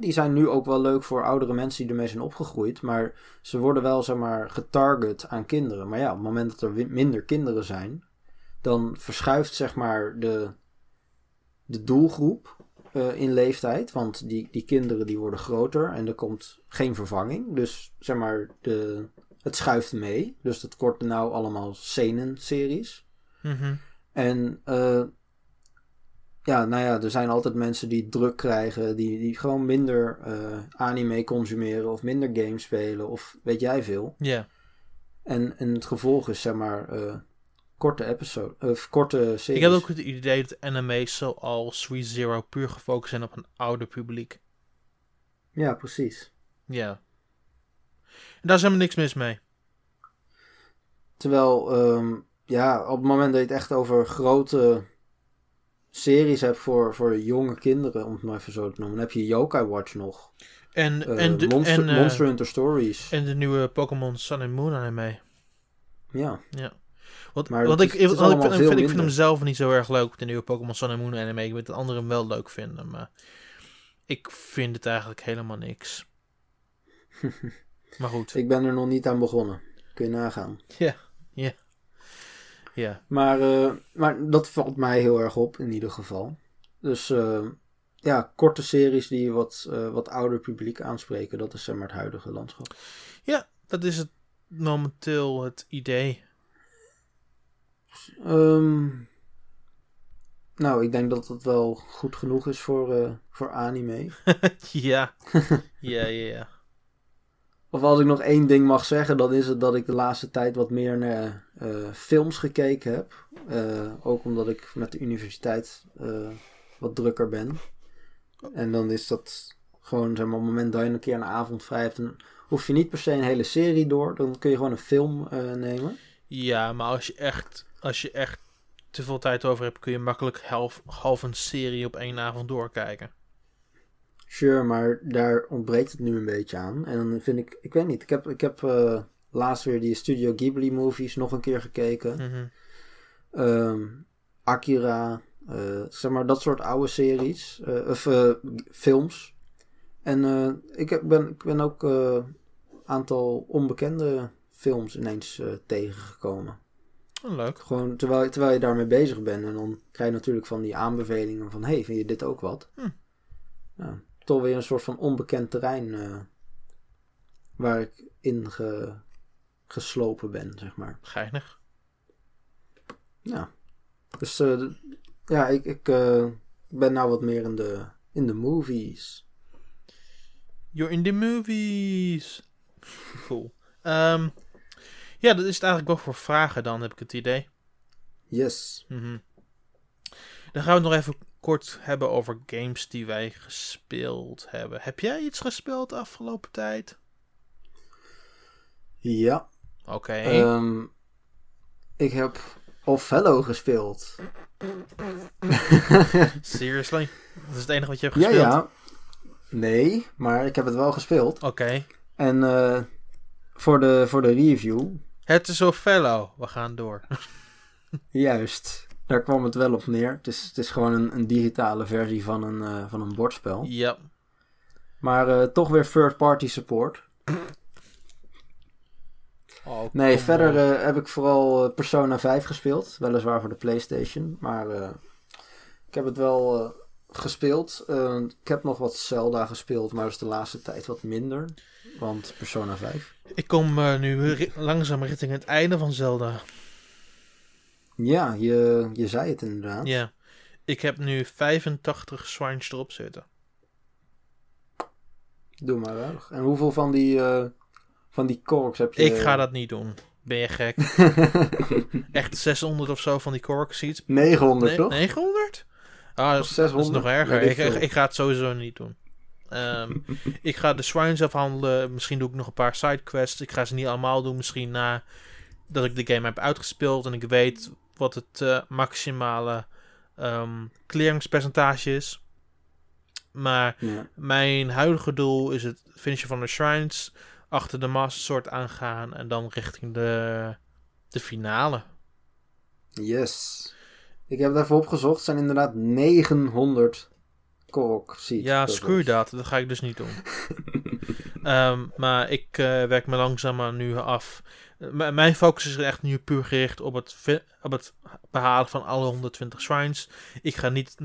Die zijn nu ook wel leuk voor oudere mensen die ermee zijn opgegroeid. Maar ze worden wel, zeg maar, getarget aan kinderen. Maar ja, op het moment dat er minder kinderen zijn, dan verschuift, zeg maar, de doelgroep in leeftijd. Want die kinderen die worden groter en er komt geen vervanging. Dus, zeg maar, het schuift mee. Dus dat wordt nou allemaal seinen-series. Mm-hmm. En er zijn altijd mensen die druk krijgen, die gewoon minder anime consumeren of minder games spelen of weet jij veel. Ja. Yeah. En het gevolg is, zeg maar, korte episode of korte series. Ik heb ook het idee dat anime's zoals ReZero puur gefocust zijn op een ouder publiek. Ja, precies. Ja. Yeah. En daar is helemaal niks mis mee. Terwijl op het moment dat je het echt over grote series hebt voor jonge kinderen, om het maar even zo te noemen, dan heb je Yokai Watch nog. En Monster Hunter Stories. En de nieuwe Pokémon Sun and Moon anime. Ja. Ja. Ik vind hem zelf niet zo erg leuk, de nieuwe Pokémon Sun and Moon anime. Ik weet dat anderen hem wel leuk vinden, maar ik vind het eigenlijk helemaal niks. Maar goed. Ik ben er nog niet aan begonnen. Kun je nagaan. Ja. Yeah. Maar dat valt mij heel erg op in ieder geval. Dus korte series die wat ouder publiek aanspreken. Dat is, zeg maar, het huidige landschap. Ja, dat is het momenteel het idee. Ik denk dat dat wel goed genoeg is voor anime. Ja. Ja. Of als ik nog één ding mag zeggen, dan is het dat ik de laatste tijd wat meer naar films gekeken heb. Ook omdat ik met de universiteit wat drukker ben. En dan is dat gewoon, zeg maar, op het moment dat je een keer een avond vrij hebt, dan hoef je niet per se een hele serie door. Dan kun je gewoon een film nemen. Ja, maar als je echt te veel tijd over hebt, kun je makkelijk half een serie op één avond doorkijken. Sure, maar daar ontbreekt het nu een beetje aan. En dan vind ik weet niet, ik heb laatst weer die Studio Ghibli movies nog een keer gekeken. Mm-hmm. Akira, zeg maar dat soort oude series, of films. En ik ben ook een aantal onbekende films ineens tegengekomen. Oh, leuk. Gewoon terwijl je daarmee bezig bent. En dan krijg je natuurlijk van die aanbevelingen van, hey, vind je dit ook wat? Mm. Ja. Toch weer een soort van onbekend terrein waar ik in geslopen ben, zeg maar. Geinig. Ja. Dus ik ben nou wat meer in de movies. You're in the movies. Cool. Dat is het eigenlijk wel voor vragen dan, heb ik het idee. Yes. Mm-hmm. Dan gaan we nog even kort hebben over games die wij gespeeld hebben. Heb jij iets gespeeld de afgelopen tijd? Ja. Oké. Ik heb Othello gespeeld. Seriously? Dat is het enige wat je hebt gespeeld? Ja. Nee, maar ik heb het wel gespeeld. Oké. En voor de review. Het is Othello. We gaan door. Juist. Daar kwam het wel op neer. Het is gewoon een digitale versie van een bordspel. Ja. Yep. Maar toch weer third-party support. Oh, nee, verder heb ik vooral Persona 5 gespeeld. Weliswaar voor de PlayStation. Maar ik heb het wel gespeeld. Ik heb nog wat Zelda gespeeld, maar dat is de laatste tijd wat minder. Want Persona 5. Ik kom nu langzaam richting het einde van Zelda. Ja, je zei het inderdaad. Ja, yeah. Ik heb nu 85 swines erop zitten. Doe maar erg. En hoeveel van die korks heb je? Ik ga dat niet doen. Ben je gek? Echt 600 of zo van die kork seeds. 900 toch? 900? Ah, dat is nog erger. Ja, ik ga het sowieso niet doen. Ik ga de swines afhandelen. Misschien doe ik nog een paar sidequests. Ik ga ze niet allemaal doen. Misschien na dat ik de game heb uitgespeeld en ik weet wat het maximale clearingspercentage is. Maar mijn huidige doel is het finishen van de shrines, achter de Master Sword aangaan en dan richting de finale. Yes. Ik heb het even opgezocht. Het zijn inderdaad 900 korok seeds. Ja, screw dat. Dat ga ik dus niet doen. Maar ik werk me langzaamaan nu af. Mijn focus is echt nu puur gericht op het behalen van alle 120 shrines. Ik ga niet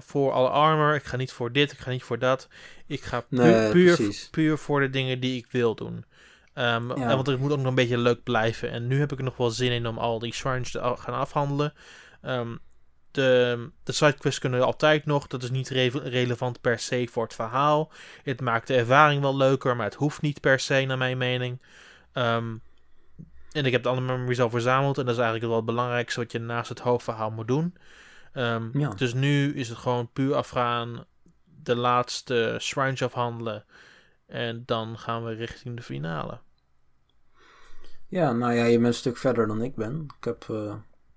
voor alle armor. Ik ga niet voor dit. Ik ga niet voor dat. Ik ga puur voor de dingen die ik wil doen. Want het moet ook nog een beetje leuk blijven. En nu heb ik er nog wel zin in om al die shrines te gaan afhandelen. De sidequests kunnen altijd nog. Dat is niet relevant per se voor het verhaal. Het maakt de ervaring wel leuker. Maar het hoeft niet per se, naar mijn mening. En ik heb de andere memories al verzameld. En dat is eigenlijk wel het belangrijkste wat je naast het hoofdverhaal moet doen. Dus nu is het gewoon puur afgaan. De laatste shrines afhandelen. En dan gaan we richting de finale. Ja, nou ja, je bent een stuk verder dan ik ben. Ik heb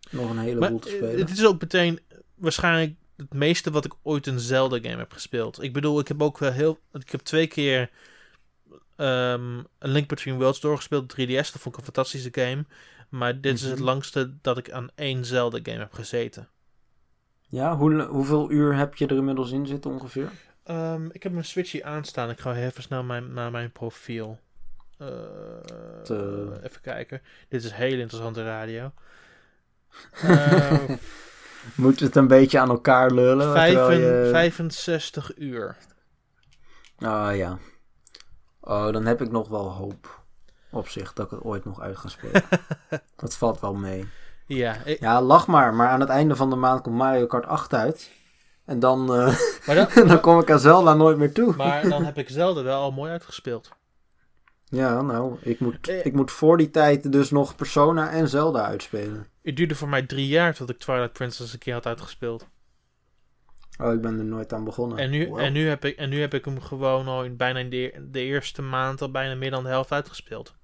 nog een heleboel te spelen. Het is ook meteen waarschijnlijk het meeste wat ik ooit een Zelda-game heb gespeeld. Ik bedoel, ik heb ook wel ik heb 2 keer A Link Between Worlds doorgespeeld. 3DS, dat vond ik een fantastische game. Maar dit is het langste dat ik aan 1 Zelda-game heb gezeten. Ja, hoeveel uur heb je er inmiddels in zitten ongeveer? Ik heb mijn Switch hier aanstaan. Ik ga even snel naar mijn profiel. Even kijken. Dit is heel interessante radio. Moeten we het een beetje aan elkaar lullen? 65 uur. Ah ja. Oh, dan heb ik nog wel hoop op zich dat ik het ooit nog uit ga spelen. Dat valt wel mee. Ja, ja, lach maar. Maar aan het einde van de maand komt Mario Kart 8 uit. En dan, dan kom ik aan Zelda nooit meer toe. Maar dan heb ik Zelda wel al mooi uitgespeeld. Ja, nou, ik moet voor die tijd dus nog Persona en Zelda uitspelen. Het duurde voor mij 3 jaar tot ik Twilight Princess een keer had uitgespeeld. Oh, ik ben er nooit aan begonnen. En nu heb ik hem gewoon al in bijna de eerste maand al bijna meer dan de helft uitgespeeld.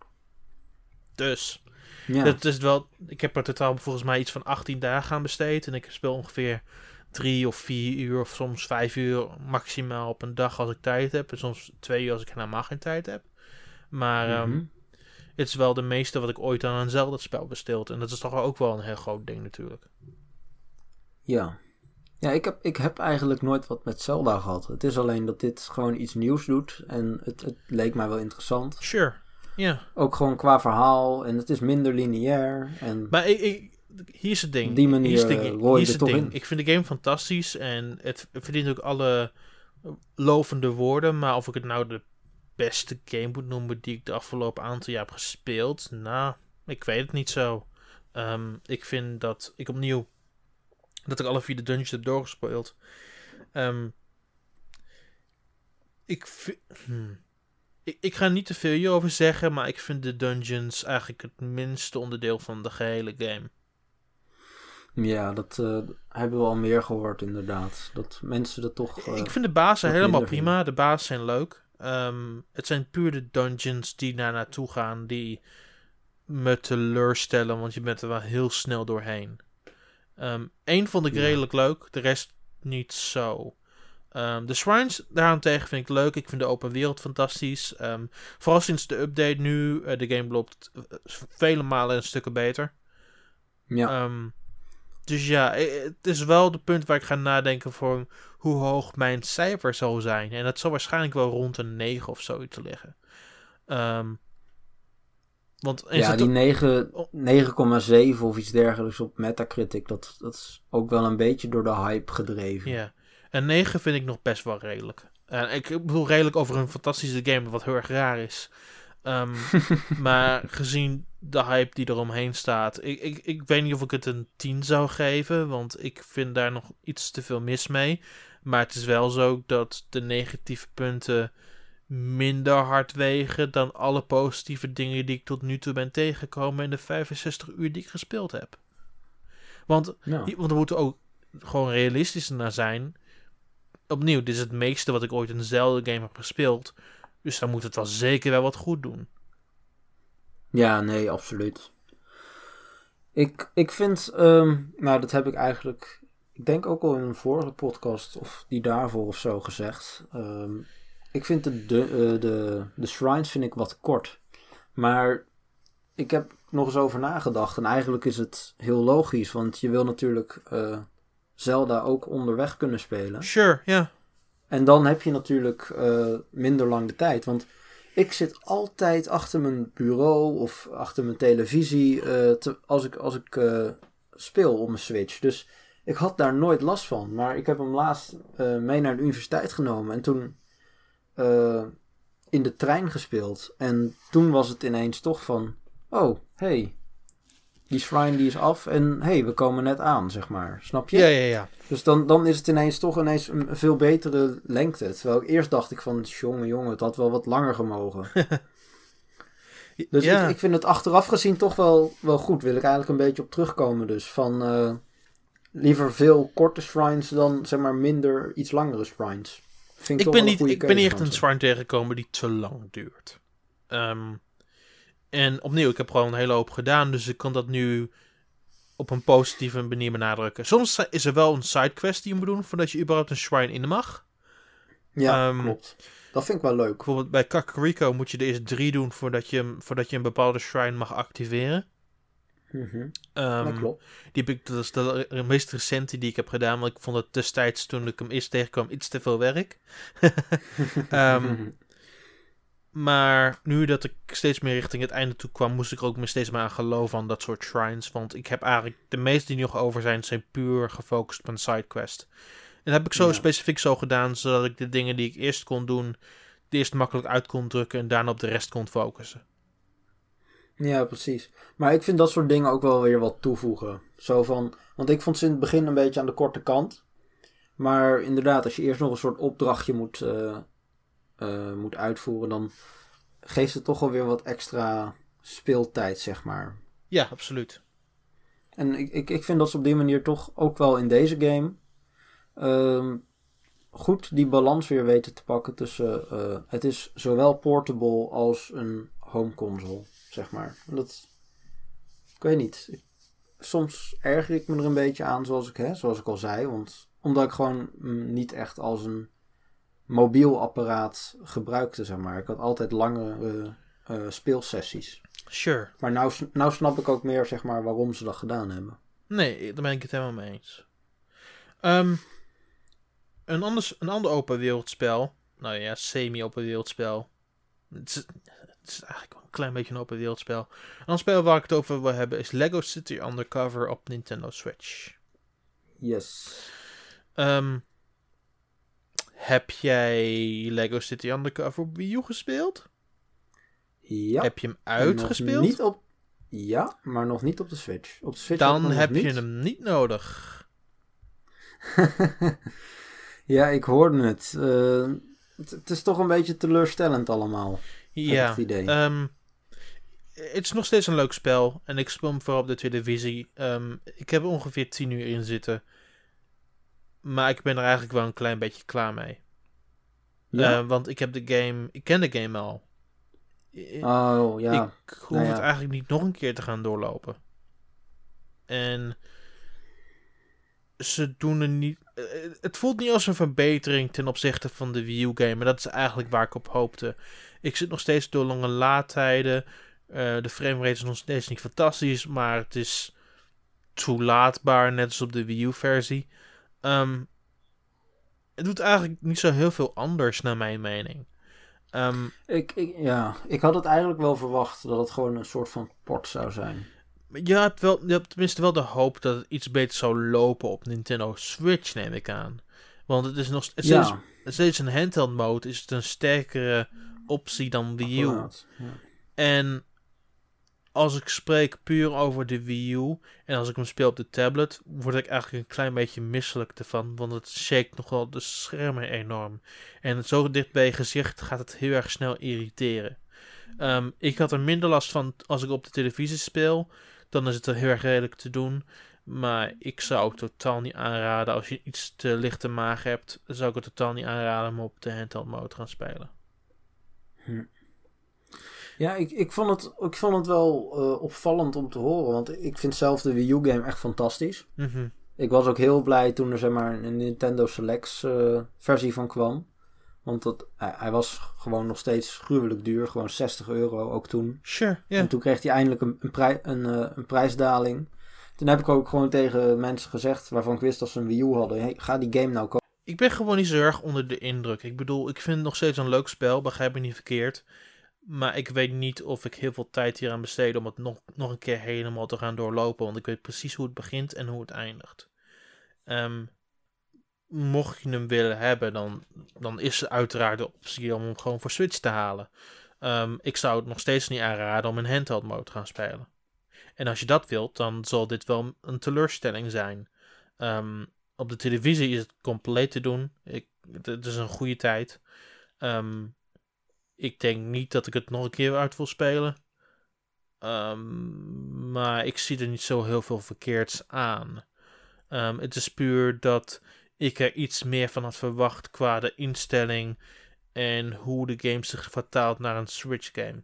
Dus, ja. Dat is wel, ik heb er totaal volgens mij iets van 18 dagen aan besteed. En ik speel ongeveer 3 of 4 uur of soms 5 uur maximaal op een dag als ik tijd heb. En soms 2 uur als ik helemaal geen tijd heb. Maar het is wel de meeste wat ik ooit aan een Zelda-spel besteed. En dat is toch ook wel een heel groot ding natuurlijk. Ja. Ja, ik heb eigenlijk nooit wat met Zelda gehad. Het is alleen dat dit gewoon iets nieuws doet. En het leek mij wel interessant. Sure, ja. Yeah. Ook gewoon qua verhaal. En het is minder lineair. En maar hier is het ding. Op die manier rooi je er toch in. Ik vind de game fantastisch. En het verdient ook alle lovende woorden. Maar of ik het nou de beste game moet noemen die ik de afgelopen aantal jaar heb gespeeld, nou, ik weet het niet zo. Ik vind dat ik opnieuw dat ik alle 4 de dungeons heb doorgespeeld. Ik ga niet te veel hierover zeggen, maar ik vind de dungeons eigenlijk het minste onderdeel van de gehele game. Ja, dat hebben we al meer gehoord inderdaad. Dat mensen dat toch... ik vind de bazen helemaal prima. Vinden. De bazen zijn leuk. Het zijn puur de dungeons die daar naartoe gaan die me teleurstellen, want je bent er wel heel snel doorheen. Eén vond ik redelijk leuk, de rest niet zo. De shrines daarentegen vind ik leuk. Ik vind de open wereld fantastisch. Vooral sinds de update nu. De game loopt vele malen een stukken beter. Ja. Dus ja, het is wel de punt waar ik ga nadenken voor hoe hoog mijn cijfer zal zijn. En dat zal waarschijnlijk wel rond een 9 of zoiets liggen. Want is ja, die 9,7 of iets dergelijks op Metacritic, dat is ook wel een beetje door de hype gedreven. Ja, yeah. En 9 vind ik nog best wel redelijk. Ik bedoel redelijk over een fantastische game, wat heel erg raar is. Maar gezien de hype die er omheen staat, ik weet niet of ik het een 10 zou geven, want ik vind daar nog iets te veel mis mee. Maar het is wel zo dat de negatieve punten minder hard wegen dan alle positieve dingen die ik tot nu toe ben tegengekomen in de 65 uur die ik gespeeld heb. Want we moeten ook gewoon realistisch naar zijn. Opnieuw, dit is het meeste wat ik ooit in dezelfde game heb gespeeld. Dus dan moet het wel zeker wel wat goed doen. Ja, nee, absoluut. Ik vind... nou, dat heb ik eigenlijk... Ik denk ook al in een vorige podcast... of die daarvoor of zo gezegd. Ik vind de shrines vind ik wat kort. Maar ik heb nog eens over nagedacht. En eigenlijk is het heel logisch. Want je wil natuurlijk Zelda ook onderweg kunnen spelen. Sure, ja. Yeah. En dan heb je natuurlijk minder lang de tijd. Want ik zit altijd achter mijn bureau of achter mijn televisie als ik speel op mijn Switch. Dus ik had daar nooit last van. Maar ik heb hem laatst mee naar de universiteit genomen. En toen in de trein gespeeld. En toen was het ineens toch van... Oh, hey, die shrine die is af. En hey, we komen net aan, zeg maar. Snap je? Ja. Dus dan is het ineens een veel betere lengte. Terwijl ik eerst dacht ik van... Jongen, het had wel wat langer gemogen. Dus ja. Ik vind het achteraf gezien toch wel goed. Wil ik eigenlijk een beetje op terugkomen dus. Van liever veel korte shrines dan zeg maar minder iets langere shrines. Vind ik ben niet echt een shrine tegengekomen die te lang duurt. En opnieuw, ik heb gewoon een hele hoop gedaan. Dus ik kan dat nu op een positieve manier benadrukken. Soms is er wel een sidequest die je moet doen... voordat je überhaupt een shrine in mag. Ja, klopt. Dat vind ik wel leuk. Bijvoorbeeld bij Kakariko moet je er eerst 3 doen... voordat je een bepaalde shrine mag activeren. Mm-hmm. Dat klopt. Dat is de meest recente die ik heb gedaan... want ik vond het destijds toen ik hem eerst tegenkwam... iets te veel werk. Maar nu dat ik steeds meer richting het einde toe kwam... moest ik er ook steeds meer aan geloven aan dat soort shrines. Want ik heb eigenlijk... de meeste die nog over zijn... zijn puur gefocust op een sidequest. En dat heb ik zo specifiek zo gedaan... zodat ik de dingen die ik eerst kon doen... die eerst makkelijk uit kon drukken... en daarna op de rest kon focussen. Ja, precies. Maar ik vind dat soort dingen ook wel weer wat toevoegen. Zo van... want ik vond ze in het begin een beetje aan de korte kant. Maar inderdaad, als je eerst nog een soort opdrachtje moet uitvoeren, dan geeft het toch alweer wat extra speeltijd, zeg maar. Ja, absoluut. En ik vind dat ze op die manier toch ook wel in deze game goed die balans weer weten te pakken tussen het is zowel portable als een home console, zeg maar. Dat, ik weet niet. Soms erger ik me er een beetje aan, zoals ik al zei, omdat ik gewoon niet echt als een mobiel apparaat gebruikte, zeg maar. Ik had altijd langere speelsessies. Sure. Maar nou snap ik ook meer, zeg maar, waarom ze dat gedaan hebben. Nee, daar ben ik het helemaal mee eens. Een ander open wereldspel. Nou ja, semi-open wereldspel. Het is eigenlijk wel een klein beetje een open wereldspel. Een ander spel waar ik het over wil hebben is LEGO City Undercover op Nintendo Switch. Yes. Heb jij LEGO City Undercover op Wii U gespeeld? Ja. Heb je hem uitgespeeld? Ja, maar nog niet op de Switch. Op de Switch dan heb je hem niet nodig. Ja, ik hoorde het. Het is toch een beetje teleurstellend allemaal. Ja. Het idee. Het is nog steeds een leuk spel. En ik speel hem vooral op de televisie. Ik heb er ongeveer 10 uur in zitten. Maar ik ben er eigenlijk wel een klein beetje klaar mee. Ja. Want ik heb de game... Ik ken de game al. Oh, ja. Ik hoef het eigenlijk niet nog een keer te gaan doorlopen. En... ze doen er niet... Het voelt niet als een verbetering ten opzichte van de Wii U game. Maar dat is eigenlijk waar ik op hoopte. Ik zit nog steeds door lange laadtijden. De framerate is nog steeds niet fantastisch. Maar het is toelaatbaar. Net als op de Wii U versie. Het doet eigenlijk niet zo heel veel anders, naar mijn mening. Ik had het eigenlijk wel verwacht dat het gewoon een soort van port zou zijn. Je hebt tenminste wel de hoop dat het iets beter zou lopen op Nintendo Switch, neem ik aan. Want het is nog steeds een handheld mode, is het een sterkere optie dan Wii U. Akkoord, ja. En als ik spreek puur over de Wii U en als ik hem speel op de tablet, word ik eigenlijk een klein beetje misselijk ervan, want het shakt nogal de schermen enorm. En zo dicht bij je gezicht gaat het heel erg snel irriteren. Ik had er minder last van als ik op de televisie speel, dan is het er heel erg redelijk te doen. Maar ik zou het totaal niet aanraden, als je iets te lichte maag hebt, zou ik het totaal niet aanraden om op de handheld mode te gaan spelen. Ja, ik vond het wel opvallend om te horen. Want ik vind zelf de Wii U game echt fantastisch. Mm-hmm. Ik was ook heel blij toen er, zeg maar, een Nintendo Selects versie van kwam. Want dat, hij was gewoon nog steeds gruwelijk duur. Gewoon €60 ook toen. Sure, yeah. En toen kreeg hij eindelijk een prijsdaling. Toen heb ik ook gewoon tegen mensen gezegd waarvan ik wist dat ze een Wii U hadden. Hey, ga die game nou kopen. Ik ben gewoon niet zo erg onder de indruk. Ik bedoel, ik vind het nog steeds een leuk spel. Begrijp me niet verkeerd. Maar ik weet niet of ik heel veel tijd hier aan besteed om het nog een keer helemaal te gaan doorlopen. Want ik weet precies hoe het begint en hoe het eindigt. Mocht je hem willen hebben, dan is het uiteraard de optie om hem gewoon voor Switch te halen. Ik zou het nog steeds niet aanraden om in handheld mode te gaan spelen. En als je dat wilt, dan zal dit wel een teleurstelling zijn. Op de televisie is het compleet te doen. Het is een goede tijd. Ik denk niet dat ik het nog een keer uit wil spelen. Maar ik zie er niet zo heel veel verkeerds aan. Het is puur dat ik er iets meer van had verwacht qua de instelling en hoe de game zich vertaalt naar een Switch game.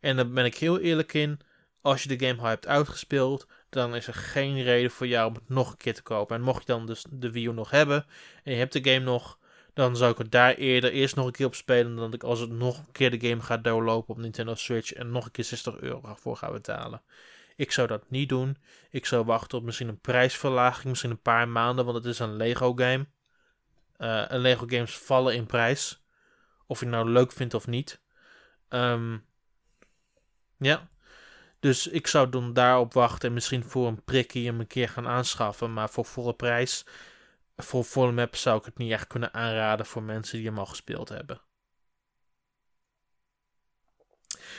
En daar ben ik heel eerlijk in. Als je de game al hebt uitgespeeld, dan is er geen reden voor jou om het nog een keer te kopen. En mocht je dan dus de Wii U nog hebben en je hebt de game nog, dan zou ik het daar eerst nog een keer op spelen dan ik als het nog een keer de game gaat doorlopen op Nintendo Switch en nog een keer €60 voor ga betalen. Ik zou dat niet doen. Ik zou wachten op misschien een prijsverlaging, misschien een paar maanden, want het is een Lego game. En Lego games vallen in prijs. Of je het nou leuk vindt of niet. Ja. Dus ik zou dan daarop wachten en misschien voor een prikkie hem een keer gaan aanschaffen. Maar voor volle prijs, voor volle map zou ik het niet echt kunnen aanraden voor mensen die hem al gespeeld hebben.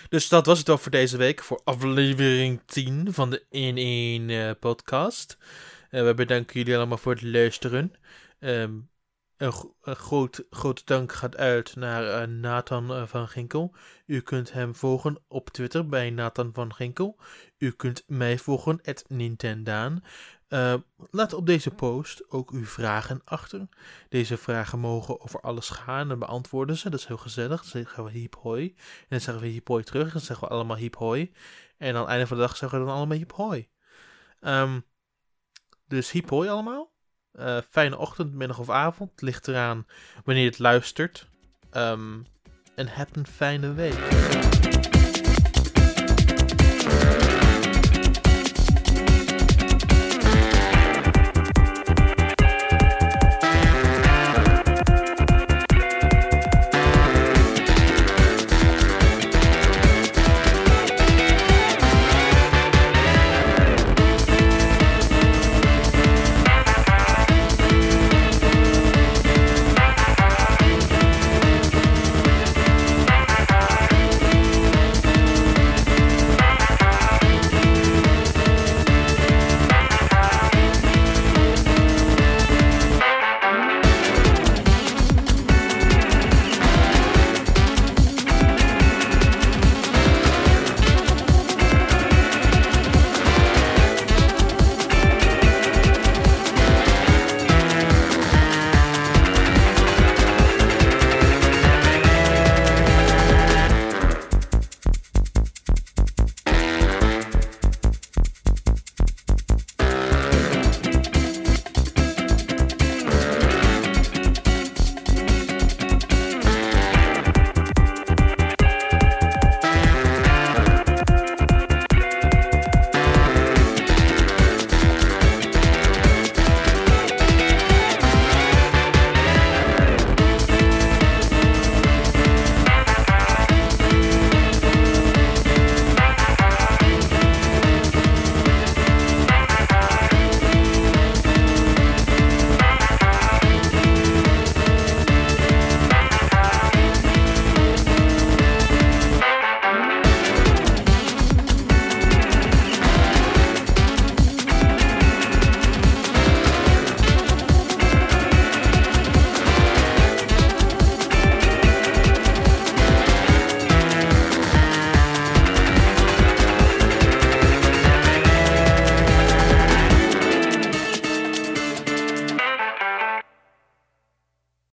Dus dat was het ook voor deze week, voor aflevering 10 van de N1 podcast. We bedanken jullie allemaal voor het luisteren. Een groot dank gaat uit naar Nathan van Ginkel. U kunt hem volgen op Twitter bij Nathan van Ginkel. U kunt mij volgen, @Nintendaan. Laat op deze post ook uw vragen achter. Deze vragen mogen over alles gaan en beantwoorden ze. Dat is heel gezellig. Dan zeggen we hiep hoi. En dan zeggen we hiep hoi terug. En dan zeggen we allemaal hiep hoi. En aan het einde van de dag zeggen we dan allemaal hiep hoi. Dus hiep hoi allemaal. Fijne ochtend, middag of avond. Ligt eraan wanneer je het luistert. En heb een fijne week.